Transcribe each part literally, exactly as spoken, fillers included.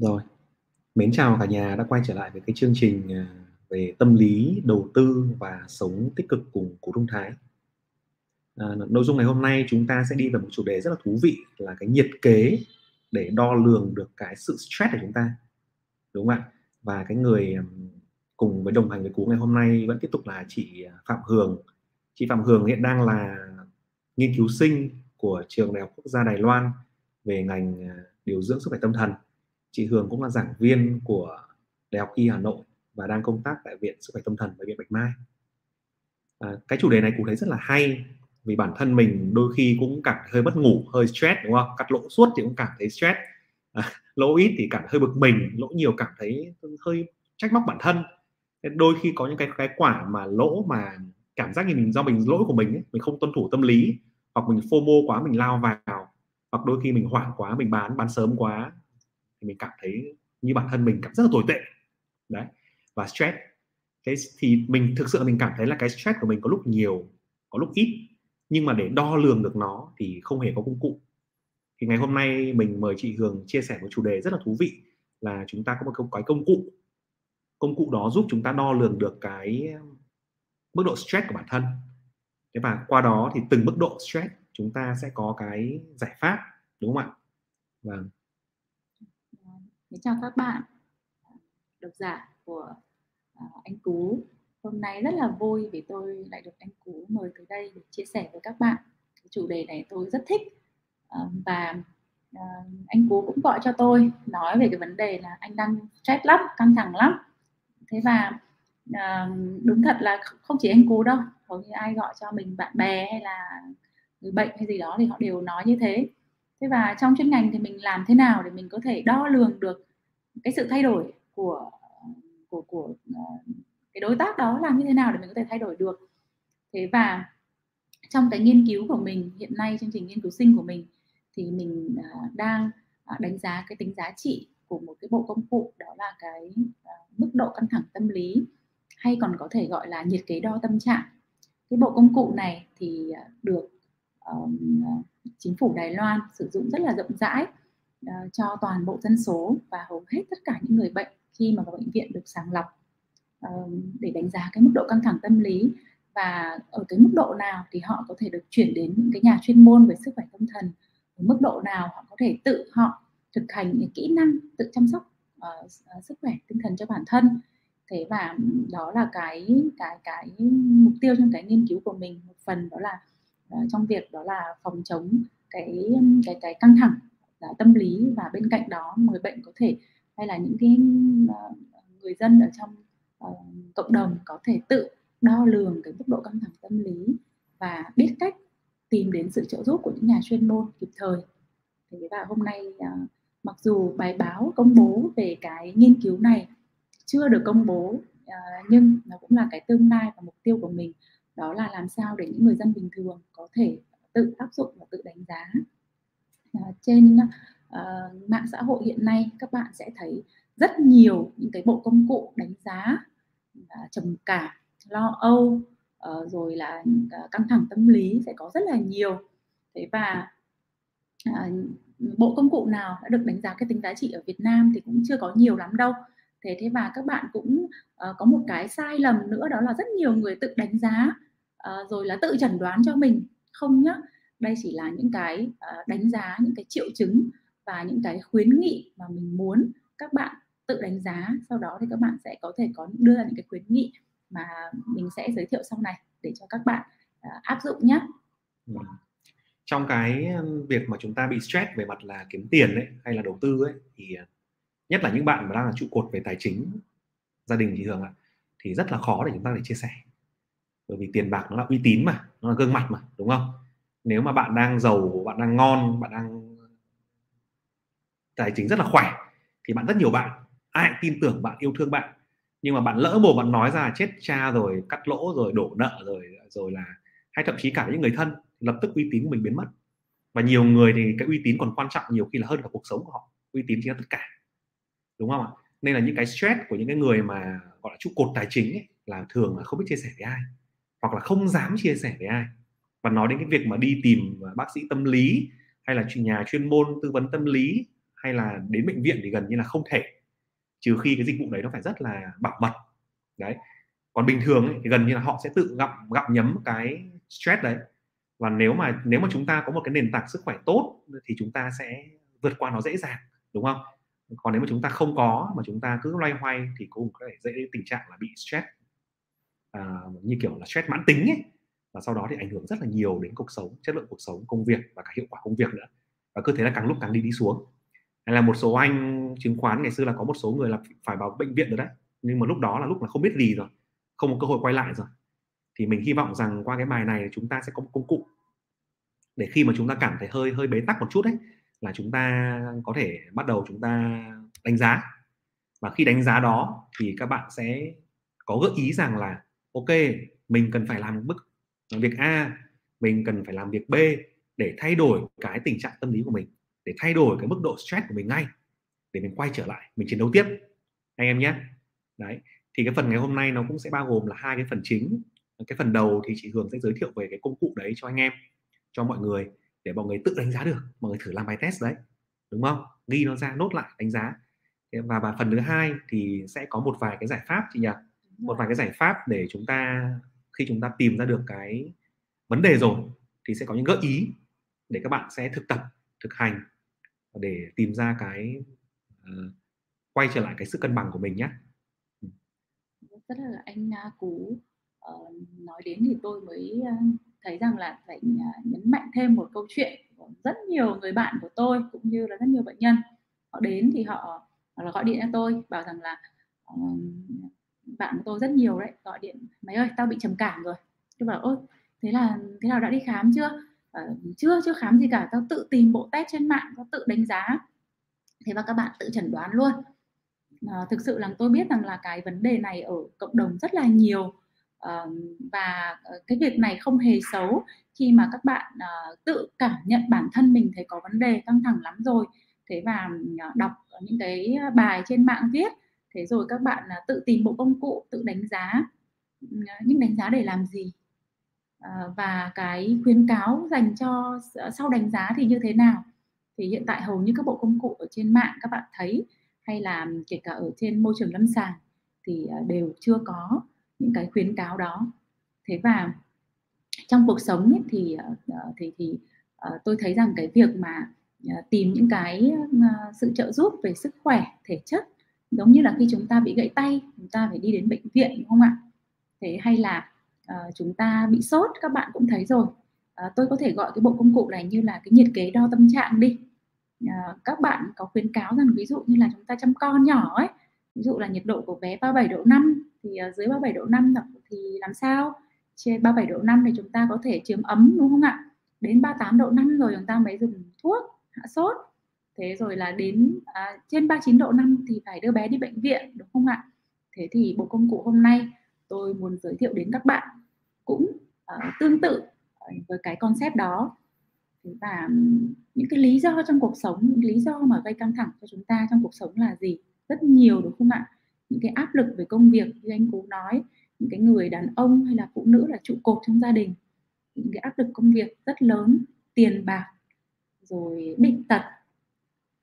Rồi, mến chào cả nhà đã quay trở lại với cái chương trình về tâm lý, đầu tư và sống tích cực cùng Cú Thông Thái. À, nội dung ngày hôm nay chúng ta sẽ đi vào một chủ đề rất là thú vị là cái nhiệt kế để đo lường được cái sự stress của chúng ta. Đúng không ạ? Và cái người cùng với đồng hành với Cú ngày hôm nay vẫn tiếp tục là chị Phạm Hường. Chị Phạm Hường hiện đang là nghiên cứu sinh của Trường Đại học Quốc gia Đài Loan về ngành điều dưỡng sức khỏe tâm thần. Chị Hường cũng là giảng viên của Đại học Y Hà Nội và đang công tác tại Viện Sức khỏe Tâm Thần và Viện Bạch Mai. À, cái chủ đề này cũng thấy rất là hay vì bản thân mình đôi khi cũng cảm thấy hơi mất ngủ, hơi stress, đúng không? Cắt lỗ suốt thì cũng cảm thấy stress, à, lỗ ít thì cảm thấy hơi bực mình, lỗ nhiều cảm thấy hơi trách móc bản thân. Đôi khi có những cái cái quả mà lỗ mà cảm giác như mình do mình lỗi của mình ấy, mình không tuân thủ tâm lý, hoặc mình phô mô quá mình lao vào, hoặc đôi khi mình hoảng quá mình bán bán sớm quá. Thì mình cảm thấy như bản thân mình cảm rất là tồi tệ đấy và stress. Thế thì mình thực sự mình cảm thấy là cái stress của mình có lúc nhiều, có lúc ít, nhưng mà để đo lường được nó thì không hề có công cụ. Thì ngày hôm nay mình mời chị Hường chia sẻ một chủ đề rất là thú vị là chúng ta có một cái công cụ, công cụ đó giúp chúng ta đo lường được cái mức độ stress của bản thân. Thế và qua đó thì từng mức độ stress chúng ta sẽ có cái giải pháp, đúng không ạ? Vâng. Chào các bạn độc giả của anh Cú. Hôm nay rất là vui vì tôi lại được anh Cú mời tới đây để chia sẻ với các bạn. Cái chủ đề này tôi rất thích. Và anh Cú cũng gọi cho tôi nói về cái vấn đề là anh đang stress lắm, căng thẳng lắm. Thế và đúng thật là không chỉ anh Cú đâu, hầu như ai gọi cho mình, bạn bè hay là người bệnh hay gì đó thì họ đều nói như thế. Thế và trong chuyên ngành thì mình làm thế nào để mình có thể đo lường được cái sự thay đổi của, của, của cái đối tác đó, làm như thế nào để mình có thể thay đổi được. Thế và trong cái nghiên cứu của mình, hiện nay chương trình nghiên cứu sinh của mình thì mình đang đánh giá cái tính giá trị của một cái bộ công cụ, đó là cái mức độ căng thẳng tâm lý hay còn có thể gọi là nhiệt kế đo tâm trạng. Cái bộ công cụ này thì được Um, Chính phủ Đài Loan sử dụng rất là rộng rãi uh, cho toàn bộ dân số và hầu hết tất cả những người bệnh khi mà vào bệnh viện được sàng lọc uh, để đánh giá cái mức độ căng thẳng tâm lý, và ở cái mức độ nào thì họ có thể được chuyển đến những cái nhà chuyên môn về sức khỏe tâm thần, ở mức độ nào họ có thể tự họ thực hành những kỹ năng tự chăm sóc uh, sức khỏe tinh thần cho bản thân. Thế và đó là cái cái cái mục tiêu trong cái nghiên cứu của mình, một phần đó là trong việc đó là phòng chống cái cái cái căng thẳng là tâm lý, và bên cạnh đó người bệnh có thể hay là những cái người dân ở trong uh, cộng đồng có thể tự đo lường cái mức độ căng thẳng tâm lý và biết cách tìm đến sự trợ giúp của những nhà chuyên môn kịp thời. Thế và hôm nay uh, mặc dù bài báo công bố về cái nghiên cứu này chưa được công bố, uh, nhưng nó cũng là cái tương lai và mục tiêu của mình. Đó là làm sao để những người dân bình thường có thể tự áp dụng và tự đánh giá. À, trên uh, mạng xã hội hiện nay các bạn sẽ thấy rất nhiều những cái bộ công cụ đánh giá uh, trầm cảm, lo âu, uh, rồi là uh, căng thẳng tâm lý, sẽ có rất là nhiều. Thế và uh, bộ công cụ nào đã được đánh giá cái tính giá trị ở Việt Nam thì cũng chưa có nhiều lắm đâu. Thế, thế và các bạn cũng uh, có một cái sai lầm nữa, đó là rất nhiều người tự đánh giá uh, rồi là tự chẩn đoán cho mình. Không nhá, đây chỉ là những cái uh, đánh giá, những cái triệu chứng và những cái khuyến nghị mà mình muốn các bạn tự đánh giá. Sau đó thì các bạn sẽ có thể có đưa ra những cái khuyến nghị mà mình sẽ giới thiệu sau này để cho các bạn uh, áp dụng nhé. Trong cái việc mà chúng ta bị stress về mặt là kiếm tiền ấy, hay là đầu tư ấy, thì nhất là những bạn mà đang là trụ cột về tài chính gia đình thì thường ạ, thì rất là khó để chúng ta để chia sẻ, bởi vì tiền bạc nó là uy tín mà, nó là gương mặt mà, đúng không? Nếu mà bạn đang giàu, bạn đang ngon, bạn đang tài chính rất là khỏe thì bạn rất nhiều bạn ai tin tưởng bạn, yêu thương bạn, nhưng mà bạn lỡ mồm bạn nói ra chết cha rồi, cắt lỗ rồi, đổ nợ rồi, rồi là hay thậm chí cả những người thân, lập tức uy tín của mình biến mất. Và nhiều người thì cái uy tín còn quan trọng nhiều khi là hơn cả cuộc sống của họ, uy tín chính là tất cả, đúng không ạ? Nên là những cái stress của những cái người mà gọi là trụ cột tài chính ấy, là thường là không biết chia sẻ với ai, hoặc là không dám chia sẻ với ai. Và nói đến cái việc mà đi tìm bác sĩ tâm lý hay là nhà chuyên môn tư vấn tâm lý hay là đến bệnh viện thì gần như là không thể, trừ khi cái dịch vụ đấy nó phải rất là bảo mật đấy. Còn bình thường ấy, thì gần như là họ sẽ tự gặm gặm nhấm cái stress đấy, và nếu mà nếu mà chúng ta có một cái nền tảng sức khỏe tốt thì chúng ta sẽ vượt qua nó dễ dàng, đúng không? Còn nếu mà chúng ta không có mà chúng ta cứ loay hoay thì cũng có thể dễ đến tình trạng là bị stress, à, như kiểu là stress mãn tính ấy, và sau đó thì ảnh hưởng rất là nhiều đến cuộc sống, chất lượng cuộc sống, công việc và cả hiệu quả công việc nữa, và cứ thế là càng lúc càng đi đi xuống. Hay là một số anh chứng khoán ngày xưa là có một số người là phải vào bệnh viện rồi đấy, nhưng mà lúc đó là lúc là không biết gì rồi, không có cơ hội quay lại rồi. Thì mình hy vọng rằng qua cái bài này chúng ta sẽ có một công cụ để khi mà chúng ta cảm thấy hơi hơi bế tắc một chút ấy, là chúng ta có thể bắt đầu chúng ta đánh giá, và khi đánh giá đó thì các bạn sẽ có gợi ý rằng là ok, mình cần phải làm bước việc A, mình cần phải làm việc B để thay đổi cái tình trạng tâm lý của mình, để thay đổi cái mức độ stress của mình ngay, để mình quay trở lại, mình chiến đấu tiếp anh em nhé. Đấy, thì cái phần ngày hôm nay nó cũng sẽ bao gồm là hai cái phần chính. Cái phần đầu thì chị Hường sẽ giới thiệu về cái công cụ đấy cho anh em, cho mọi người, để mọi người tự đánh giá được, mọi người thử làm bài test đấy, đúng không? Ghi nó ra, nốt lại, đánh giá. Và, và phần thứ hai thì sẽ có một vài cái giải pháp chị nhỉ? Một vài cái giải pháp để chúng ta, khi chúng ta tìm ra được cái vấn đề rồi thì sẽ có những gợi ý để các bạn sẽ thực tập, thực hành để tìm ra cái uh, quay trở lại cái sự cân bằng của mình nhé. Rất là anh Cú uh, nói đến thì tôi mới thấy rằng là phải nhấn mạnh thêm một câu chuyện của rất nhiều người bạn của tôi cũng như là rất nhiều bệnh nhân. Họ đến thì họ, họ gọi điện cho tôi bảo rằng là uh, bạn của tôi rất nhiều đấy, gọi điện mày ơi tao bị trầm cảm rồi. Tôi bảo ôi thế là thế nào, đã đi khám chưa? À, chưa chưa khám gì cả, tao tự tìm bộ test trên mạng, tao tự đánh giá, thế và các bạn tự chẩn đoán luôn. À, thực sự là tôi biết rằng là cái vấn đề này ở cộng đồng rất là nhiều, à, và cái việc này không hề xấu khi mà các bạn à, tự cảm nhận bản thân mình thấy có vấn đề, căng thẳng lắm rồi, thế và à, đọc những cái bài trên mạng viết, thế rồi các bạn à, tự tìm bộ công cụ, tự đánh giá. Nhưng đánh giá để làm gì? Và cái khuyến cáo dành cho sau đánh giá thì như thế nào? Thì hiện tại hầu như các bộ công cụ ở trên mạng các bạn thấy, hay là kể cả ở trên môi trường lâm sàng, thì đều chưa có những cái khuyến cáo đó. Thế và trong cuộc sống ấy, thì, thì, thì tôi thấy rằng cái việc mà tìm những cái sự trợ giúp về sức khỏe, thể chất, giống như là khi chúng ta bị gãy tay, chúng ta phải đi đến bệnh viện, đúng không ạ? Thế hay là Uh, chúng ta bị sốt, các bạn cũng thấy rồi. Uh, tôi có thể gọi cái bộ công cụ này như là cái nhiệt kế đo tâm trạng đi. Uh, các bạn có khuyến cáo rằng ví dụ như là chúng ta chăm con nhỏ ấy, ví dụ là nhiệt độ của bé ba mươi bảy độ năm thì uh, dưới ba mươi bảy độ năm thì làm sao? Trên ba mươi bảy độ năm thì chúng ta có thể chườm ấm, đúng không ạ? Đến ba mươi tám độ năm rồi chúng ta mới dùng thuốc hạ sốt. Thế rồi là đến uh, trên ba mươi chín độ năm thì phải đưa bé đi bệnh viện, đúng không ạ? Thế thì bộ công cụ hôm nay tôi muốn giới thiệu đến các bạn cũng uh, tương tự với cái concept đó, và những cái lý do trong cuộc sống, những lý do mà gây căng thẳng cho chúng ta trong cuộc sống là gì? Rất nhiều, đúng không ạ? Những cái áp lực về công việc như anh Cú nói, những cái người đàn ông hay là phụ nữ là trụ cột trong gia đình, những cái áp lực công việc rất lớn, tiền bạc, rồi bệnh tật,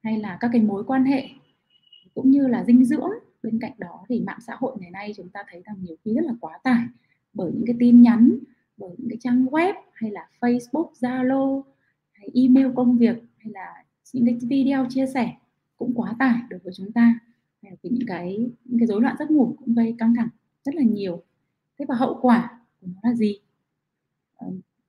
hay là các cái mối quan hệ cũng như là dinh dưỡng. Bên cạnh đó thì mạng xã hội ngày nay chúng ta thấy rằng nhiều khi rất là quá tải bởi những cái tin nhắn, bởi những cái trang web hay là Facebook, Zalo, hay email công việc, hay là những cái video chia sẻ cũng quá tải đối với chúng ta. Hay là những cái những cái rối loạn giấc ngủ cũng gây căng thẳng rất là nhiều. Thế và hậu quả của nó là gì?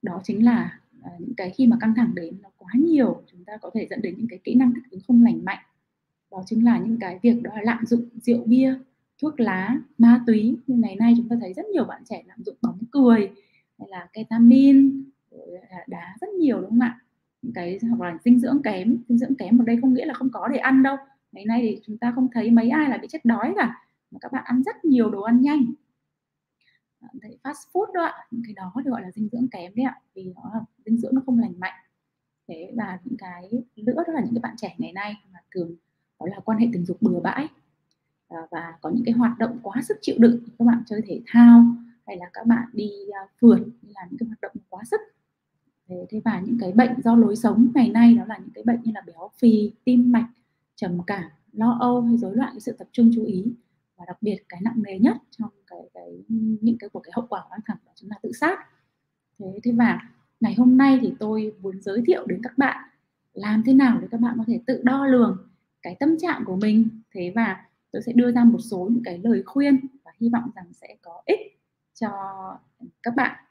Đó chính là những cái khi mà căng thẳng đến nó quá nhiều, chúng ta có thể dẫn đến những cái kỹ năng thích ứng không lành mạnh. Đó chính là những cái việc đó là lạm dụng rượu bia, thuốc lá, ma túy. Như ngày nay chúng ta thấy rất nhiều bạn trẻ lạm dụng bóng cười, hay là ketamine, đá rất nhiều, đúng không ạ? Cái, hoặc là dinh dưỡng kém. Dinh dưỡng kém ở đây không nghĩa là không có để ăn đâu. Ngày nay thì chúng ta không thấy mấy ai là bị chết đói cả. Mà các bạn ăn rất nhiều đồ ăn nhanh. Đấy, fast food đó ạ. Những cái đó thì gọi là dinh dưỡng kém đấy ạ. Vì nó là dinh dưỡng nó không lành mạnh. Thế và những cái nữa đó là những cái bạn trẻ ngày nay mà thường đó là quan hệ tình dục bừa bãi, và có những cái hoạt động quá sức chịu đựng. Các bạn chơi thể thao hay là các bạn đi phượt, là những cái hoạt động quá sức. Thế và những cái bệnh do lối sống ngày nay đó là những cái bệnh như là béo phì, tim mạch, trầm cảm, lo âu hay rối loạn sự tập trung chú ý. Và đặc biệt cái nặng nề nhất trong cái, cái những cái của cái hậu quả của căng thẳng đó chính là tự sát. Thế, thế và ngày hôm nay thì tôi muốn giới thiệu đến các bạn làm thế nào để các bạn có thể tự đo lường cái tâm trạng của mình. Thế và tôi sẽ đưa ra một số những cái lời khuyên và hy vọng rằng sẽ có ích cho các bạn.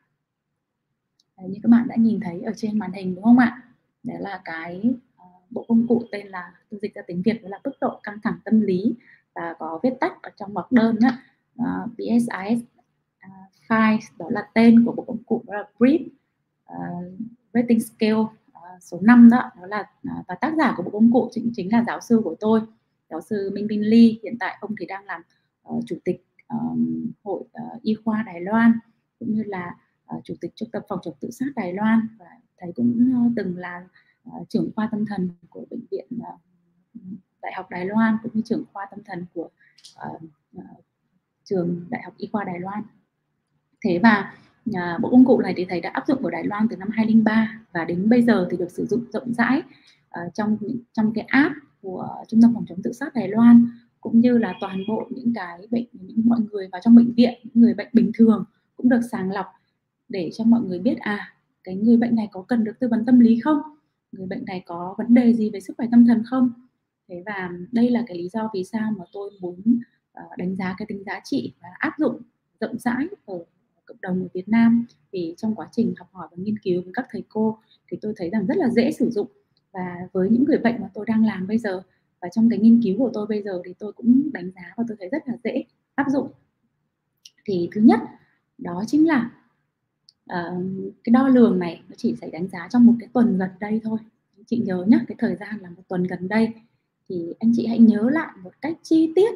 Đấy, như các bạn đã nhìn thấy ở trên màn hình đúng không ạ? Đó là cái uh, bộ công cụ tên là, tôi dịch ra tiếng Việt đó là mức độ căng thẳng tâm lý, và có viết tắt ở trong mọc đơn đó, uh, pê ét i ét năm, đó là tên của bộ công cụ, đó là Brief uh, Rating Scale uh, số năm đó, đó là, uh, và tác giả của bộ công cụ chính, chính là giáo sư của tôi, giáo sư Minh Binh Ly. Hiện tại ông thì đang làm uh, chủ tịch uh, Hội uh, Y khoa Đài Loan, cũng như là uh, chủ tịch trung tâm phòng chống tự sát Đài Loan, và thầy cũng uh, từng là uh, trưởng khoa tâm thần của bệnh viện uh, Đại học Đài Loan, cũng như trưởng khoa tâm thần của uh, uh, trường Đại học Y khoa Đài Loan. Thế và uh, bộ công cụ này thì thầy đã áp dụng ở Đài Loan từ năm hai nghìn không trăm linh ba, và đến bây giờ thì được sử dụng rộng rãi uh, trong trong cái app của trung tâm phòng chống tự sát Đài Loan, cũng như là toàn bộ những cái bệnh, những mọi người vào trong bệnh viện, những người bệnh bình thường cũng được sàng lọc để cho mọi người biết à cái người bệnh này có cần được tư vấn tâm lý không, người bệnh này có vấn đề gì về sức khỏe tâm thần không. Thế và đây là cái lý do vì sao mà tôi muốn đánh giá cái tính giá trị và áp dụng rộng rãi ở cộng đồng ở Việt Nam, vì trong quá trình học hỏi và nghiên cứu với các thầy cô thì tôi thấy rằng rất là dễ sử dụng. Và với những người bệnh mà tôi đang làm bây giờ và trong cái nghiên cứu của tôi bây giờ thì tôi cũng đánh giá và tôi thấy rất là dễ áp dụng. Thì thứ nhất đó chính là uh, cái đo lường này nó chỉ phải đánh giá trong một cái tuần gần đây thôi. Anh chị nhớ nhé, cái thời gian là một tuần gần đây, thì anh chị hãy nhớ lại một cách chi tiết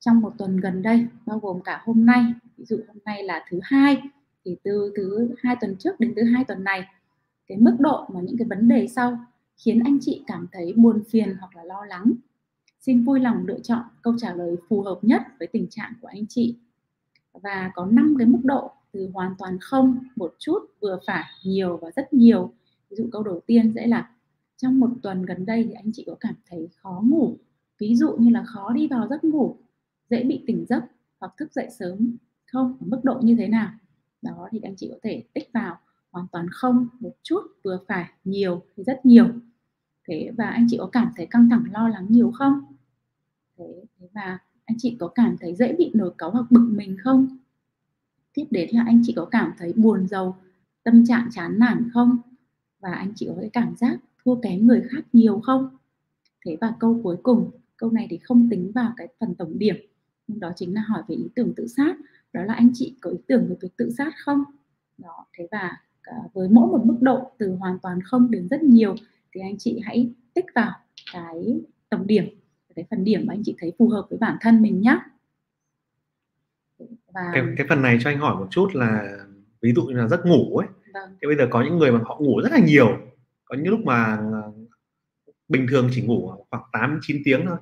trong một tuần gần đây, bao gồm cả hôm nay. Ví dụ hôm nay là thứ hai, thì từ thứ hai tuần trước đến thứ hai tuần này, cái mức độ mà những cái vấn đề sau khiến anh chị cảm thấy buồn phiền hoặc là lo lắng. Xin vui lòng lựa chọn câu trả lời phù hợp nhất với tình trạng của anh chị. Và có năm cái mức độ, từ hoàn toàn không, một chút, vừa phải, nhiều và rất nhiều. Ví dụ câu đầu tiên sẽ là trong một tuần gần đây thì anh chị có cảm thấy khó ngủ, ví dụ như là khó đi vào giấc ngủ, dễ bị tỉnh giấc hoặc thức dậy sớm không, ở mức độ như thế nào. Đó thì anh chị có thể tích vào hoàn toàn không, một chút, vừa phải, nhiều thì rất nhiều. Thế và anh chị có cảm thấy căng thẳng, lo lắng nhiều không? Thế và anh chị có cảm thấy dễ bị nổi cáu hoặc bực mình không? Tiếp đến là anh chị có cảm thấy buồn rầu, tâm trạng chán nản không? Và anh chị có cảm giác thua kém người khác nhiều không? Thế và câu cuối cùng, câu này thì không tính vào cái phần tổng điểm, nhưng đó chính là hỏi về ý tưởng tự sát, đó là anh chị có ý tưởng về việc tự sát không? Đó, thế và với mỗi một mức độ từ hoàn toàn không đến rất nhiều thì anh chị hãy tích vào cái tổng điểm, cái phần điểm mà anh chị thấy phù hợp với bản thân mình nhé. Và... Cái, cái phần này cho anh hỏi một chút là ví dụ như là giấc ngủ ấy, vâng. Thế bây giờ có những người mà họ ngủ rất là nhiều, có những lúc mà bình thường chỉ ngủ khoảng tám đến chín tiếng thôi,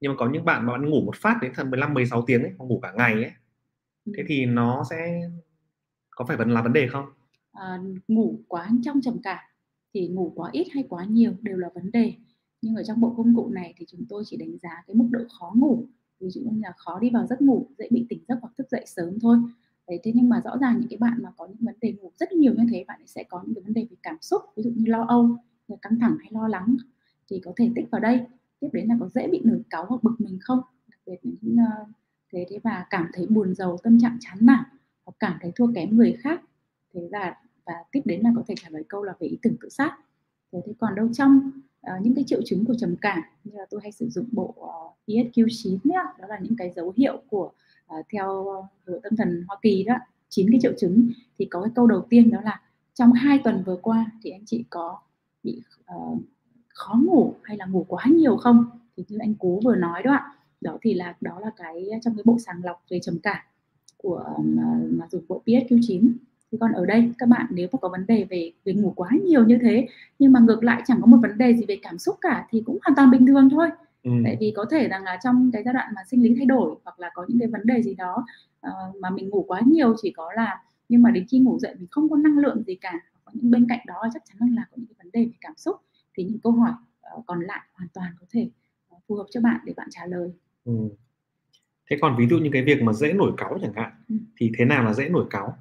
nhưng mà có những bạn mà bạn ngủ một phát đến tận mười lăm mười sáu tiếng ấy, họ ngủ cả ngày ấy, thế thì nó sẽ có phải là vấn đề không? À, ngủ quá trong trầm cảm thì ngủ quá ít hay quá nhiều đều là vấn đề, nhưng ở trong bộ công cụ này thì chúng tôi chỉ đánh giá cái mức độ khó ngủ, ví dụ như là khó đi vào giấc ngủ, dễ bị tỉnh giấc hoặc thức dậy sớm thôi. Đấy, thế nhưng mà rõ ràng những cái bạn mà có những vấn đề ngủ rất nhiều như thế, bạn ấy sẽ có những cái vấn đề về cảm xúc, ví dụ như lo âu, căng thẳng hay lo lắng, thì có thể tích vào đây. Tiếp đến là có dễ bị nổi cáu hoặc bực mình không, đặc biệt những thế thế và cảm thấy buồn rầu, tâm trạng chán nản hoặc cảm thấy thua kém người khác. Thế là và tiếp đến là có thể trả lời câu là về ý tưởng tự sát. Thế thì còn đâu trong uh, những cái triệu chứng của trầm cảm, như là tôi hay sử dụng bộ uh, pê ét quy chín đó, đó là những cái dấu hiệu của uh, theo Hội Tâm thần Hoa Kỳ đó, chín cái triệu chứng, thì có cái câu đầu tiên đó là trong hai tuần vừa qua thì anh chị có bị uh, khó ngủ hay là ngủ quá nhiều không? Thì như anh Cú vừa nói đó ạ, đó thì là đó là cái trong cái bộ sàng lọc về trầm cảm của uh, mà dùng bộ pê ét quy chín. Thì còn ở đây các bạn nếu mà có vấn đề về về ngủ quá nhiều như thế, nhưng mà ngược lại chẳng có một vấn đề gì về cảm xúc cả, thì cũng hoàn toàn bình thường thôi. Ừ. Tại vì có thể rằng là trong cái giai đoạn mà sinh lý thay đổi hoặc là có những cái vấn đề gì đó uh, mà mình ngủ quá nhiều chỉ có là, nhưng mà đến khi ngủ dậy mình không có năng lượng gì cả. Nhưng bên cạnh đó chắc chắn là có những cái vấn đề về cảm xúc, thì những câu hỏi uh, còn lại hoàn toàn có thể uh, phù hợp cho bạn để bạn trả lời. Ừ. Thế còn ví dụ như cái việc mà dễ nổi cáu chẳng hạn, ừ. thì thế nào là dễ nổi cáu?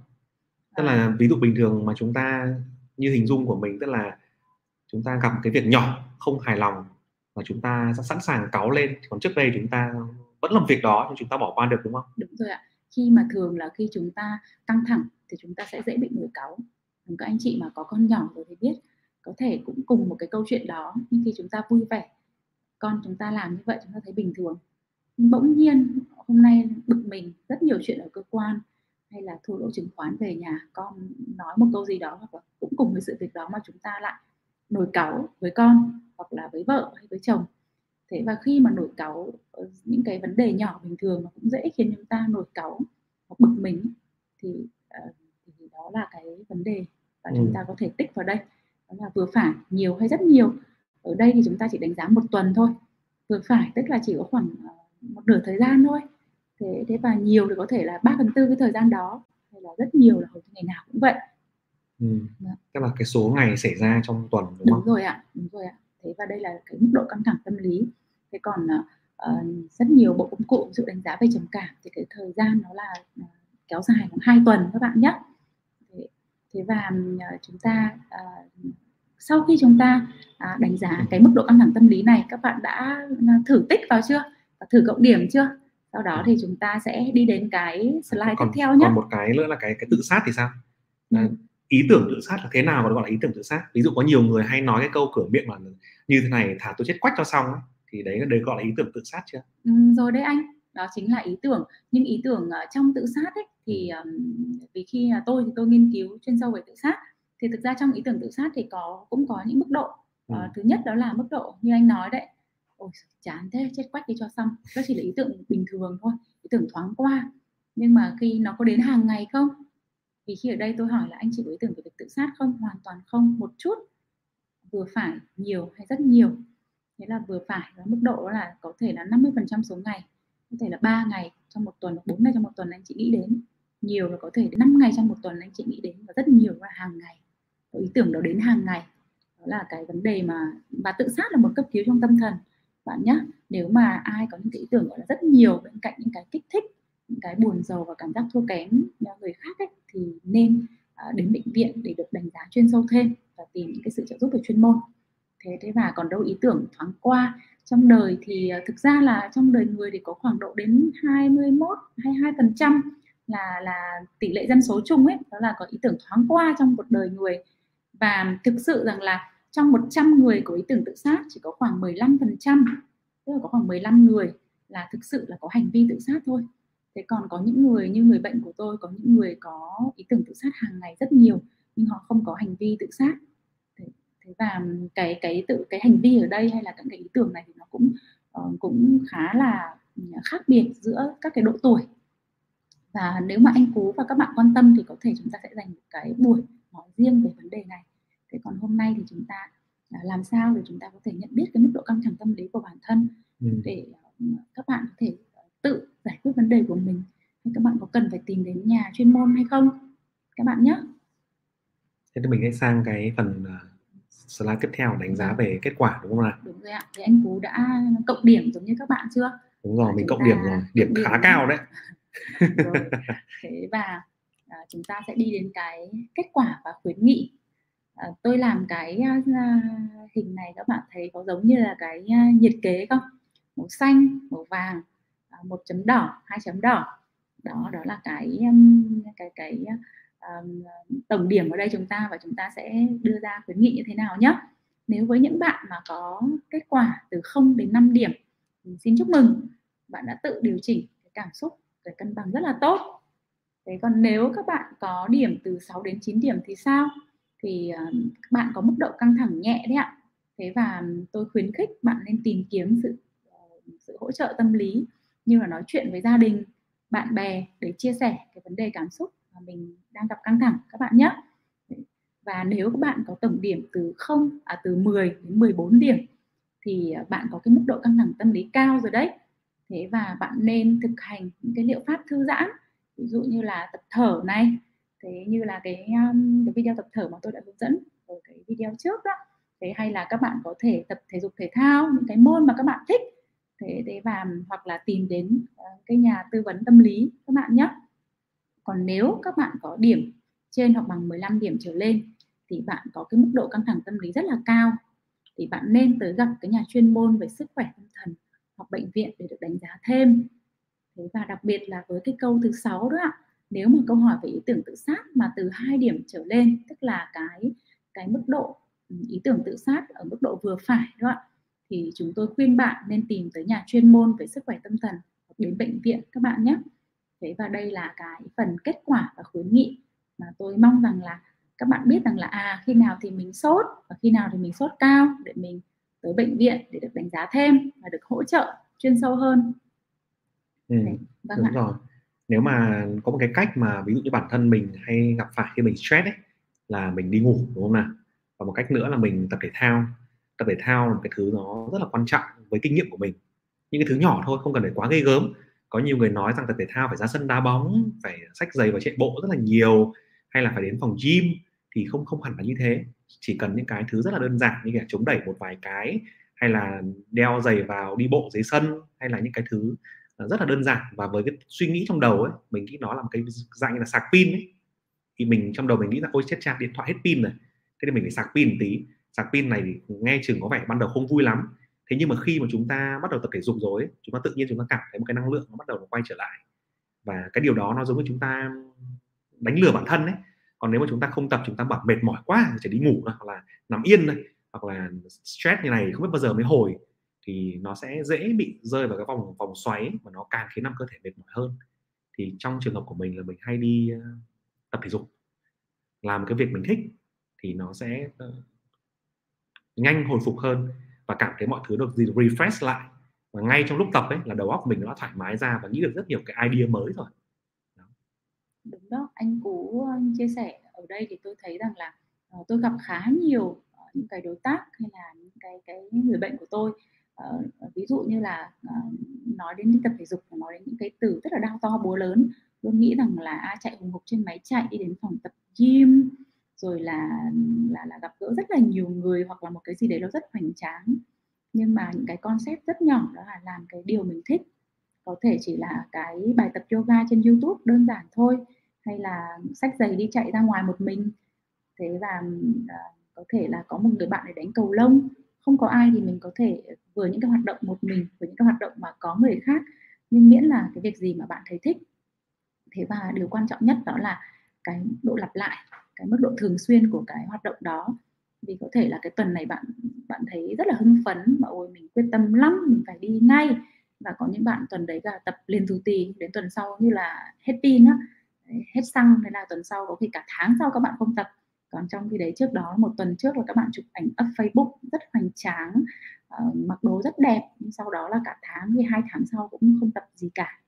Tức là ví dụ bình thường mà chúng ta như hình dung của mình, tức là chúng ta gặp cái việc nhỏ không hài lòng và chúng ta sẵn sàng cáu lên, còn trước đây chúng ta vẫn làm việc đó nhưng chúng ta bỏ qua được, đúng không? Đúng rồi ạ. Khi mà thường là khi chúng ta căng thẳng thì chúng ta sẽ dễ bị nổi cáu. Các anh chị mà có con nhỏ rồi thì biết, có thể cũng cùng một cái câu chuyện đó, nhưng khi chúng ta vui vẻ, con chúng ta làm như vậy chúng ta thấy bình thường, nhưng bỗng nhiên hôm nay bực mình rất nhiều chuyện ở cơ quan hay là thua lỗ chứng khoán về nhà, con nói một câu gì đó hoặc là cũng cùng với sự việc đó mà chúng ta lại nổi cáu với con hoặc là với vợ hay với chồng. Thế và khi mà nổi cáu những cái vấn đề nhỏ bình thường nó cũng dễ khiến chúng ta nổi cáu hoặc bực mình, thì, thì đó là cái vấn đề và chúng ta có thể tích vào đây, đó là vừa phải, nhiều hay rất nhiều. Ở đây thì chúng ta chỉ đánh giá một tuần thôi. Vừa phải tức là chỉ có khoảng một nửa thời gian thôi. Thế, thế và nhiều thì có thể là ba phần tư cái thời gian đó, hay là rất nhiều là hầu như ngày nào cũng vậy. Ừ. Tức là cái số ngày xảy ra trong tuần, đúng, đúng không? Rồi ạ, đúng rồi ạ. Thế và đây là cái mức độ căng thẳng tâm lý. Thế còn uh, rất nhiều bộ công cụ dự đánh giá về trầm cảm thì cái thời gian nó là uh, kéo dài khoảng hai tuần các bạn nhé. Thế, thế và uh, chúng ta uh, sau khi chúng ta uh, đánh giá cái mức độ căng thẳng tâm lý này, các bạn đã thử tích vào chưa? Và thử cộng điểm chưa? Sau đó thì chúng ta sẽ đi đến cái slide còn, tiếp theo nhé. Còn một cái nữa là cái cái tự sát thì sao? Ừ. À, ý tưởng tự sát là thế nào gọi là ý tưởng tự sát? Ví dụ có nhiều người hay nói cái câu cửa miệng mà như thế này, thả tôi chết quách cho xong, thì đấy đấy gọi là ý tưởng tự sát chưa? Ừ, rồi đấy anh, đó chính là ý tưởng. Nhưng ý tưởng trong tự sát ấy, thì vì khi là tôi thì tôi nghiên cứu chuyên sâu về tự sát, thì thực ra trong ý tưởng tự sát thì có cũng có những mức độ. Ừ. À, thứ nhất đó là mức độ như anh nói đấy. Ôi, chán thế, chết quách đi cho xong. Đó chỉ là ý tưởng bình thường thôi, ý tưởng thoáng qua. Nhưng mà khi nó có đến hàng ngày không? Vì khi ở đây tôi hỏi là anh chị có ý tưởng về việc tự sát không? Hoàn toàn không, một chút. Vừa phải, nhiều hay rất nhiều. Thế là vừa phải, mức độ là có thể là năm mươi phần trăm số ngày, có thể là ba ngày trong một tuần, bốn ngày trong một tuần anh chị nghĩ đến. Nhiều là có thể năm ngày trong một tuần anh chị nghĩ đến. Và rất nhiều là hàng ngày. Ý tưởng đó đến hàng ngày. Đó là cái vấn đề mà và tự sát là một cấp cứu trong tâm thần bạn nhé. Nếu mà ai có những cái ý tưởng gọi là rất nhiều bên cạnh những cái kích thích, những cái buồn rầu và cảm giác thua kém người khác ấy, thì nên uh, đến bệnh viện để được đánh giá chuyên sâu thêm và tìm những cái sự trợ giúp về chuyên môn. Thế thế và còn đâu ý tưởng thoáng qua trong đời thì uh, thực ra là trong đời người thì có khoảng độ đến hai mươi mốt, hai mươi hai phần trăm là là tỷ lệ dân số chung ấy, đó là có ý tưởng thoáng qua trong một đời người. Và thực sự rằng là trong một trăm người có ý tưởng tự sát chỉ có khoảng mười lăm phần trăm, tức là có khoảng mười lăm người là thực sự là có hành vi tự sát thôi. Thế còn có những người như người bệnh của tôi, có những người có ý tưởng tự sát hàng ngày rất nhiều nhưng họ không có hành vi tự sát. Thế và cái cái tự cái hành vi ở đây hay là các cái ý tưởng này thì nó cũng uh, cũng khá là khác biệt giữa các cái độ tuổi. Và nếu mà anh Cú và các bạn quan tâm thì có thể chúng ta sẽ dành một cái buổi nói riêng về vấn đề này. Thế còn hôm nay thì chúng ta làm sao để chúng ta có thể nhận biết cái mức độ căng thẳng tâm lý của bản thân, ừ. để các bạn có thể tự giải quyết vấn đề của mình. Các bạn có cần phải tìm đến nhà chuyên môn hay không các bạn nhé. Thế thì mình sẽ sang cái phần slide tiếp theo đánh giá về kết quả, đúng không ạ? Đúng rồi ạ. Thế anh Cú đã cộng điểm giống như các bạn chưa? Đúng rồi, mình cộng điểm rồi, điểm khá cao đấy. Rồi. Thế và chúng ta sẽ đi đến cái kết quả và khuyến nghị. À, tôi làm cái uh, hình này các bạn thấy có giống như là cái uh, nhiệt kế không? Màu xanh, màu vàng, uh, một chấm đỏ, hai chấm đỏ. Đó đó là cái um, cái cái um, tổng điểm ở đây chúng ta, và chúng ta sẽ đưa ra khuyến nghị như thế nào nhé. Nếu với những bạn mà có kết quả từ không đến năm điểm, mình xin chúc mừng, bạn đã tự điều chỉnh cái cảm xúc, cái cân bằng rất là tốt. Thế còn nếu các bạn có điểm từ sáu đến chín điểm thì sao? Thì các bạn có mức độ căng thẳng nhẹ đấy ạ. Thế và tôi khuyến khích bạn nên tìm kiếm sự, sự hỗ trợ tâm lý, như là nói chuyện với gia đình, bạn bè để chia sẻ cái vấn đề cảm xúc mà mình đang gặp căng thẳng các bạn nhé. Và nếu các bạn có tổng điểm từ không à từ mười đến mười bốn điểm thì bạn có cái mức độ căng thẳng tâm lý cao rồi đấy. Thế và bạn nên thực hành những cái liệu pháp thư giãn, ví dụ như là tập thở này. Thế như là cái, cái video tập thở mà tôi đã hướng dẫn ở cái video trước đó. Thế hay là các bạn có thể tập thể dục thể thao, những cái môn mà các bạn thích. và hoặc là tìm đến cái nhà tư vấn tâm lý các bạn nhé. Còn nếu các bạn có điểm trên hoặc bằng mười lăm điểm trở lên thì bạn có cái mức độ căng thẳng tâm lý rất là cao, thì bạn nên tới gặp cái nhà chuyên môn về sức khỏe tâm thần hoặc bệnh viện để được đánh giá thêm. Thế và đặc biệt là với cái câu thứ sáu đó ạ, nếu mà câu hỏi về ý tưởng tự sát mà từ hai điểm trở lên, tức là cái cái mức độ ý tưởng tự sát ở mức độ vừa phải đó ạ, thì chúng tôi khuyên bạn nên tìm tới nhà chuyên môn về sức khỏe tâm thần hoặc đến bệnh viện các bạn nhé. Thế và đây là cái phần kết quả và khuyến nghị mà tôi mong rằng là các bạn biết rằng là à khi nào thì mình sốt và khi nào thì mình sốt cao, để mình tới bệnh viện để được đánh giá thêm và được hỗ trợ chuyên sâu hơn. Ừ, đấy, vâng đúng ạ. Rồi. Nếu mà có một cái cách mà ví dụ như bản thân mình hay gặp phải khi mình stress ấy, là mình đi ngủ đúng không nào? Và một cách nữa là mình tập thể thao. Tập thể thao là một cái thứ nó rất là quan trọng với kinh nghiệm của mình. Những cái thứ nhỏ thôi, không cần phải quá ghê gớm. Có nhiều người nói rằng tập thể thao phải ra sân đá bóng, phải xách giày và chạy bộ rất là nhiều, hay là phải đến phòng gym, thì không không hẳn là như thế. Chỉ cần những cái thứ rất là đơn giản như là chống đẩy một vài cái, hay là đeo giày vào đi bộ dưới sân, hay là những cái thứ rất là đơn giản. Và với cái suy nghĩ trong đầu ấy, mình nghĩ nó là một cái dạng như là sạc pin ấy. Thì mình trong đầu mình nghĩ là ôi chết cha, điện thoại hết pin rồi, thế thì mình phải sạc pin một tí. Sạc pin này thì nghe chừng có vẻ ban đầu không vui lắm, thế nhưng mà khi mà chúng ta bắt đầu tập thể dục rồi ấy, chúng ta tự nhiên chúng ta cảm thấy một cái năng lượng nó bắt đầu nó quay trở lại, và cái điều đó nó giống như chúng ta đánh lừa bản thân ấy. Còn nếu mà chúng ta không tập, chúng ta bảo mệt mỏi quá chỉ đi ngủ thôi, hoặc là nằm yên thôi, hoặc là stress như này không biết bao giờ mới hồi, thì nó sẽ dễ bị rơi vào cái vòng vòng xoáy mà nó càng khiến làm cơ thể mệt mỏi hơn. Thì trong trường hợp của mình là mình hay đi tập thể dục, làm cái việc mình thích thì nó sẽ nhanh hồi phục hơn và cảm thấy mọi thứ được refresh lại, và ngay trong lúc tập ấy là đầu óc mình nó thoải mái ra và nghĩ được rất nhiều cái idea mới rồi. Đó. Đúng đó, anh Cú chia sẻ ở đây thì tôi thấy rằng là uh, tôi gặp khá nhiều uh, những cái đối tác hay là những cái cái những người bệnh của tôi uh, ví dụ như là uh, nói đến tập thể dục, nói đến những cái từ rất là đau to búa lớn, luôn nghĩ rằng là à, chạy hùng hục trên máy chạy, đi đến phòng tập gym, rồi là, là là gặp gỡ rất là nhiều người, hoặc là một cái gì đấy nó rất hoành tráng. Nhưng mà những cái concept rất nhỏ, đó là làm cái điều mình thích, có thể chỉ là cái bài tập yoga trên YouTube đơn giản thôi, hay là xách giày đi chạy ra ngoài một mình. Thế và uh, có thể là có một người bạn để đánh cầu lông, không có ai thì mình có thể vừa những cái hoạt động một mình, vừa những cái hoạt động mà có người khác, nhưng miễn là cái việc gì mà bạn thấy thích. Thế và điều quan trọng nhất đó là cái độ lặp lại, cái mức độ thường xuyên của cái hoạt động đó. Vì có thể là cái tuần này bạn bạn thấy rất là hưng phấn mà ôi mình quyết tâm lắm, mình phải đi ngay, và có những bạn tuần đấy là tập liền tù tì, đến tuần sau như là hết pin á, hết xăng, thế là tuần sau có khi cả tháng sau các bạn không tập. Còn trong khi đấy trước đó một tuần trước là các bạn chụp ảnh up Facebook rất hoành tráng, uh, mặc đồ rất đẹp, nhưng sau đó là cả tháng thì hai tháng sau cũng không tập gì cả.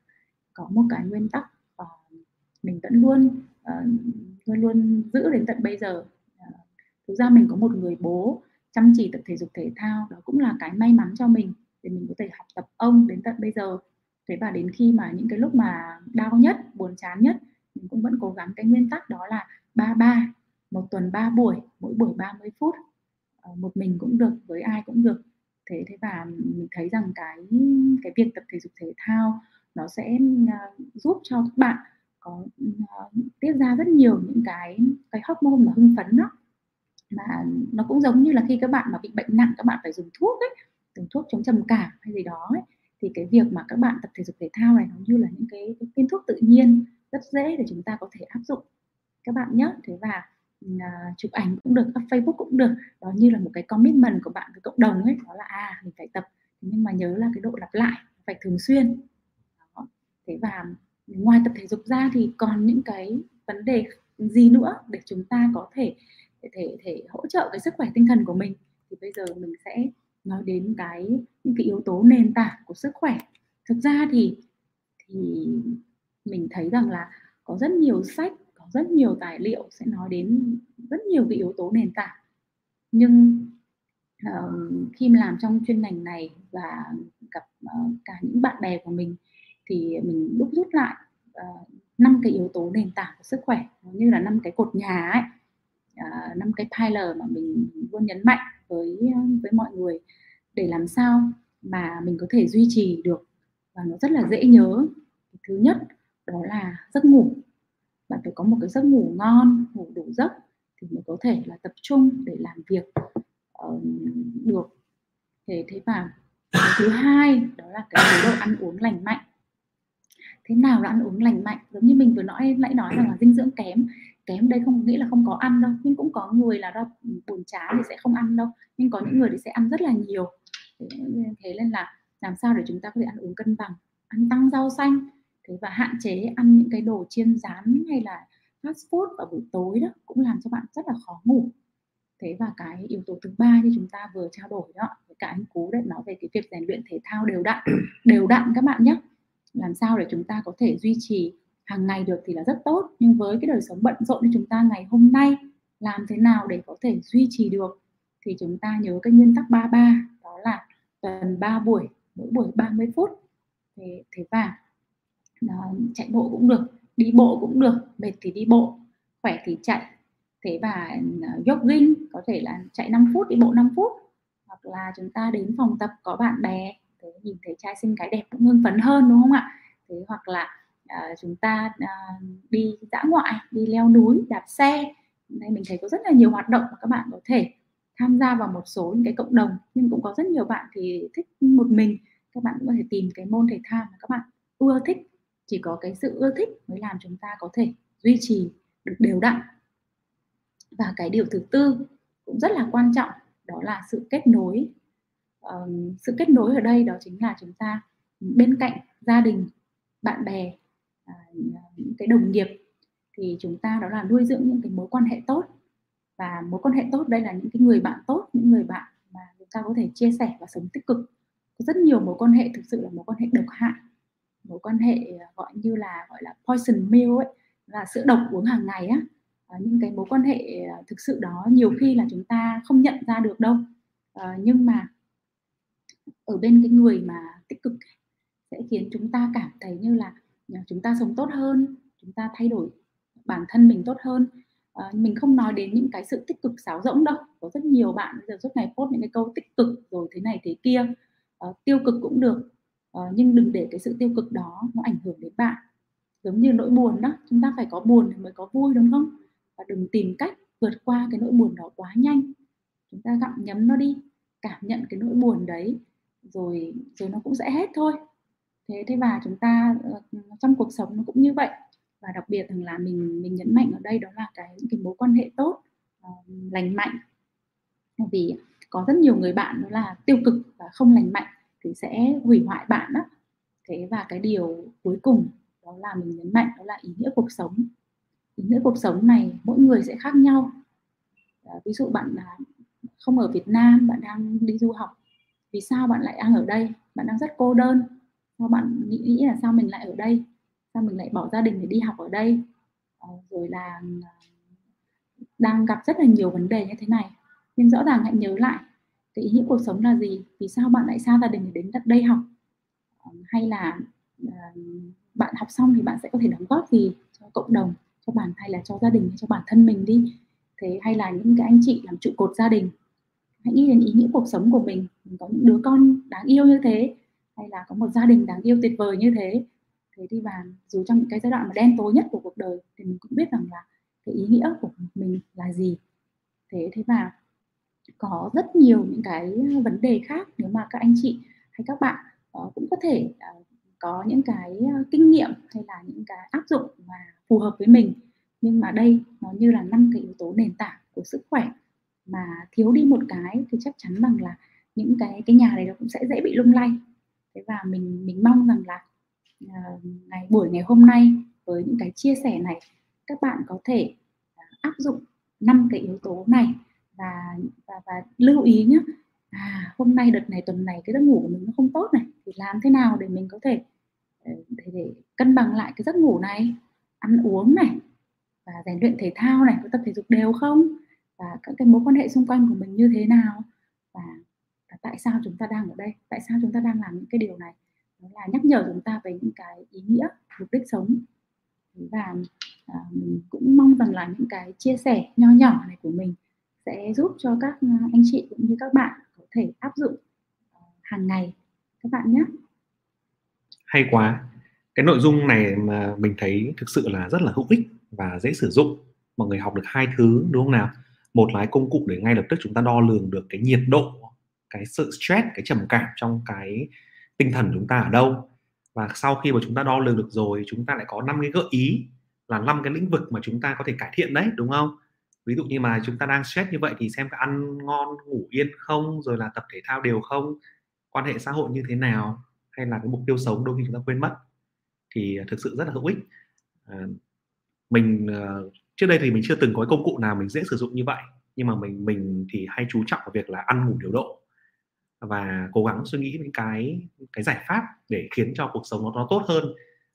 Có một cái nguyên tắc mình vẫn luôn uh, luôn luôn giữ đến tận bây giờ. Uh, thực ra mình có một người bố chăm chỉ tập thể dục thể thao, đó cũng là cái may mắn cho mình để mình có thể học tập ông đến tận bây giờ. Thế và đến khi mà những cái lúc mà đau nhất, buồn chán nhất, mình cũng vẫn cố gắng cái nguyên tắc đó là ba ba, một tuần ba buổi, mỗi buổi ba mươi phút, uh, một mình cũng được, với ai cũng được. Thế thế và mình thấy rằng cái cái việc tập thể dục thể thao nó sẽ uh, giúp cho các bạn có tiết ra rất nhiều những cái cái hormone mà hưng phấn đó, mà nó cũng giống như là khi các bạn mà bị bệnh nặng, các bạn phải dùng thuốc ấy, dùng thuốc chống trầm cảm hay gì đó ấy, thì cái việc mà các bạn tập thể dục thể thao này nó như là những cái, cái viên thuốc tự nhiên rất dễ để chúng ta có thể áp dụng các bạn nhé. Thế và uh, chụp ảnh cũng được, up Facebook cũng được, đó như là một cái commitment của bạn với cộng đồng ấy, đó là à mình phải tập, nhưng mà nhớ là cái độ lặp lại phải thường xuyên đó. Thế và ngoài tập thể dục ra thì còn những cái vấn đề gì nữa để chúng ta có thể để, để, để hỗ trợ cái sức khỏe tinh thần của mình, thì bây giờ mình sẽ nói đến cái những cái yếu tố nền tảng của sức khỏe. Thực ra thì thì mình thấy rằng là có rất nhiều sách, có rất nhiều tài liệu sẽ nói đến rất nhiều cái yếu tố nền tảng, nhưng uh, khi làm trong chuyên ngành này và gặp uh, cả những bạn bè của mình thì mình đúc rút lại năm uh, cái yếu tố nền tảng của sức khỏe, như là năm cái cột nhà ấy, năm uh, cái pillar mà mình luôn nhấn mạnh với với mọi người, để làm sao mà mình có thể duy trì được và nó rất là dễ nhớ. Thứ nhất đó là giấc ngủ. Bạn phải có một cái giấc ngủ ngon, ngủ đủ giấc thì mới có thể là tập trung để làm việc uh, được. Thế thế và thứ hai đó là cái chế độ ăn uống lành mạnh. Thế nào là ăn uống lành mạnh? Giống như mình vừa nói lại nói rằng là dinh dưỡng kém. Kém đây không nghĩa là không có ăn đâu, nhưng cũng có người là do buồn chán thì sẽ không ăn đâu, nhưng có những người thì sẽ ăn rất là nhiều. Thế nên là làm sao để chúng ta có thể ăn uống cân bằng, ăn tăng rau xanh, thế và hạn chế ăn những cái đồ chiên rán hay là fast food vào buổi tối đó cũng làm cho bạn rất là khó ngủ. Thế và cái yếu tố thứ ba như chúng ta vừa trao đổi đó, cả anh Cú đấy, nói về cái việc rèn luyện thể thao đều đặn, đều đặn các bạn nhé. Làm sao để chúng ta có thể duy trì hàng ngày được thì là rất tốt, nhưng với cái đời sống bận rộn như chúng ta ngày hôm nay, làm thế nào để có thể duy trì được thì chúng ta nhớ cái nguyên tắc ba ba, đó là tuần ba buổi, mỗi buổi ba mươi phút. Thế, thế và đó, chạy bộ cũng được, đi bộ cũng được, mệt thì đi bộ, khỏe thì chạy. Thế và jogging có thể là chạy năm phút, đi bộ năm phút, hoặc là chúng ta đến phòng tập có bạn bè, thế nhìn thấy trai xinh gái đẹp cũng hưng phấn hơn, đúng không ạ? Thế hoặc là À, chúng ta à, đi dã ngoại, đi leo núi, đạp xe. Đây mình thấy có rất là nhiều hoạt động mà các bạn có thể tham gia vào một số những cái cộng đồng, nhưng cũng có rất nhiều bạn thì thích một mình. Các bạn cũng có thể tìm cái môn thể thao mà các bạn ưa thích. Chỉ có cái sự ưa thích mới làm chúng ta có thể duy trì được đều đặn. Và cái điều thứ tư cũng rất là quan trọng, đó là sự kết nối. à, Sự kết nối ở đây đó chính là chúng ta bên cạnh gia đình, bạn bè, những cái đồng nghiệp, thì chúng ta đó là nuôi dưỡng những cái mối quan hệ tốt. Và mối quan hệ tốt đây là những cái người bạn tốt, những người bạn mà chúng ta có thể chia sẻ và sống tích cực. Có rất nhiều mối quan hệ thực sự là mối quan hệ độc hại, mối quan hệ gọi như là gọi là poison meal ấy, là sữa độc uống hàng ngày á. À, những cái mối quan hệ thực sự đó nhiều khi là chúng ta không nhận ra được đâu. À, nhưng mà ở bên cái người mà tích cực sẽ khiến chúng ta cảm thấy như là chúng ta sống tốt hơn, chúng ta thay đổi bản thân mình tốt hơn. À, mình không nói đến những cái sự tích cực sáo rỗng đâu. Có rất nhiều bạn bây giờ suốt ngày post những cái câu tích cực rồi thế này thế kia. À, tiêu cực cũng được, à, nhưng đừng để cái sự tiêu cực đó nó ảnh hưởng đến bạn. Giống như nỗi buồn đó, chúng ta phải có buồn thì mới có vui, đúng không? Và đừng tìm cách vượt qua cái nỗi buồn đó quá nhanh. Chúng ta gặm nhấm nó đi, cảm nhận cái nỗi buồn đấy, rồi rồi nó cũng sẽ hết thôi. Thế, thế và chúng ta trong cuộc sống nó cũng như vậy. Và đặc biệt là mình mình nhấn mạnh ở đây đó là cái những cái mối quan hệ tốt, uh, lành mạnh. Vì có rất nhiều người bạn đó là tiêu cực và không lành mạnh thì sẽ hủy hoại bạn đó. Thế và cái điều cuối cùng đó là mình nhấn mạnh đó là ý nghĩa cuộc sống. Ý nghĩa cuộc sống này mỗi người sẽ khác nhau. Uh, ví dụ bạn uh, không ở Việt Nam, bạn đang đi du học, vì sao bạn lại đang ở đây? Bạn đang rất cô đơn. Sao bạn nghĩ là sao mình lại ở đây? Sao mình lại bỏ gia đình để đi học ở đây? À, rồi là đang gặp rất là nhiều vấn đề như thế này. Nhưng rõ ràng hãy nhớ lại cái ý nghĩa cuộc sống là gì? Vì sao bạn lại xa gia đình để đến đây học? À, hay là à, bạn học xong thì bạn sẽ có thể đóng góp gì cho cộng đồng, cho bản hay là cho gia đình, cho bản thân mình đi. Thế hay là những cái anh chị làm trụ cột gia đình, hãy nghĩ đến ý nghĩa cuộc sống của mình. Mình có những đứa con đáng yêu như thế, hay là có một gia đình đáng yêu tuyệt vời như thế. Thế thì và dù trong những cái giai đoạn mà đen tối nhất của cuộc đời thì mình cũng biết rằng là cái ý nghĩa của mình là gì. Thế thế và có rất nhiều những cái vấn đề khác. Nếu mà các anh chị hay các bạn uh, cũng có thể uh, có những cái kinh nghiệm hay là những cái áp dụng mà phù hợp với mình. Nhưng mà đây nó như là năm cái yếu tố nền tảng của sức khỏe, mà thiếu đi một cái thì chắc chắn rằng là những cái cái nhà này nó cũng sẽ dễ bị lung lay. Và mình mình mong rằng là uh, ngày buổi ngày hôm nay với những cái chia sẻ này, các bạn có thể uh, áp dụng năm cái yếu tố này và và, và lưu ý nhé. À, hôm nay đợt này tuần này cái giấc ngủ của mình nó không tốt này, thì làm thế nào để mình có thể uh, để, để cân bằng lại cái giấc ngủ này, ăn uống này và rèn luyện thể thao này, có tập thể dục đều không, và các cái mối quan hệ xung quanh của mình như thế nào, và tại sao chúng ta đang ở đây, tại sao chúng ta đang làm những cái điều này. Đó là nhắc nhở chúng ta về những cái ý nghĩa, mục đích sống. Và à, mình cũng mong rằng là những cái chia sẻ nho nhỏ này của mình sẽ giúp cho các anh chị cũng như các bạn có thể áp dụng à, hàng ngày các bạn nhé. Hay quá. Cái nội dung này mà mình thấy thực sự là rất là hữu ích và dễ sử dụng. Mọi người học được hai thứ đúng không nào? Một là cái công cụ để ngay lập tức chúng ta đo lường được cái nhiệt độ, cái sự stress, cái trầm cảm trong cái tinh thần chúng ta ở đâu. Và sau khi mà chúng ta đo lường được rồi, chúng ta lại có năm cái gợi ý là năm cái lĩnh vực mà chúng ta có thể cải thiện đấy, đúng không? Ví dụ như mà chúng ta đang stress như vậy thì xem có ăn ngon, ngủ yên không, rồi là tập thể thao đều không, quan hệ xã hội như thế nào, hay là cái mục tiêu sống đôi khi chúng ta quên mất. Thì thực sự rất là hữu ích. À, mình trước đây thì mình chưa từng có công cụ nào mình dễ sử dụng như vậy, nhưng mà mình mình thì hay chú trọng vào việc là ăn ngủ điều độ và cố gắng suy nghĩ những cái cái giải pháp để khiến cho cuộc sống nó, nó tốt hơn,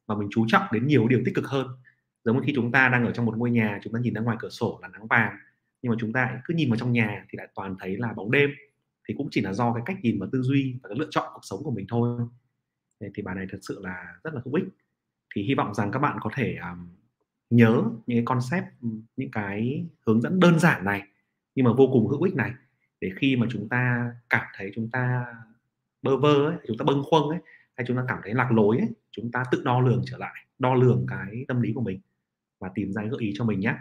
và mình chú trọng đến nhiều điều tích cực hơn. Giống như khi chúng ta đang ở trong một ngôi nhà, chúng ta nhìn ra ngoài cửa sổ là nắng vàng, nhưng mà chúng ta cứ nhìn vào trong nhà thì lại toàn thấy là bóng đêm, thì cũng chỉ là do cái cách nhìn và tư duy và cái lựa chọn cuộc sống của mình thôi. Thì bài này thật sự là rất là hữu ích. Thì hy vọng rằng các bạn có thể um, nhớ những cái concept, những cái hướng dẫn đơn giản này nhưng mà vô cùng hữu ích này, để khi mà chúng ta cảm thấy chúng ta bơ vơ ấy, chúng ta bâng khuâng ấy, hay chúng ta cảm thấy lạc lối ấy, chúng ta tự đo lường trở lại, đo lường cái tâm lý của mình và tìm ra gợi ý cho mình nhé.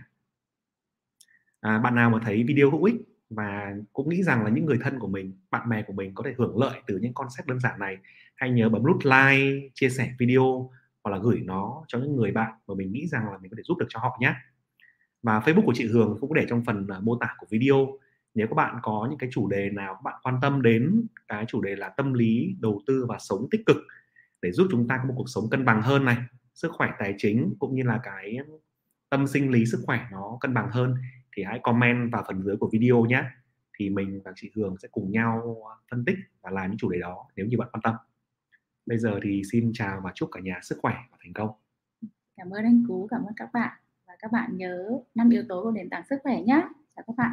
À, bạn nào mà thấy video hữu ích và cũng nghĩ rằng là những người thân của mình, bạn bè của mình có thể hưởng lợi từ những concept đơn giản này, hãy nhớ bấm nút like, chia sẻ video hoặc là gửi nó cho những người bạn mà mình nghĩ rằng là mình có thể giúp được cho họ nhé. Và Facebook của chị Hường cũng để trong phần mô tả của video. Nếu các bạn có những cái chủ đề nào các bạn quan tâm đến, cái chủ đề là tâm lý, đầu tư và sống tích cực để giúp chúng ta có một cuộc sống cân bằng hơn này, sức khỏe tài chính cũng như là cái tâm sinh lý sức khỏe nó cân bằng hơn, thì hãy comment vào phần dưới của video nhé. Thì mình và chị Hường sẽ cùng nhau phân tích và làm những chủ đề đó nếu như bạn quan tâm. Bây giờ thì xin chào và chúc cả nhà sức khỏe và thành công. Cảm ơn anh Cú, cảm ơn các bạn. Và các bạn nhớ năm yếu tố của nền tảng sức khỏe nhé. Chào các bạn.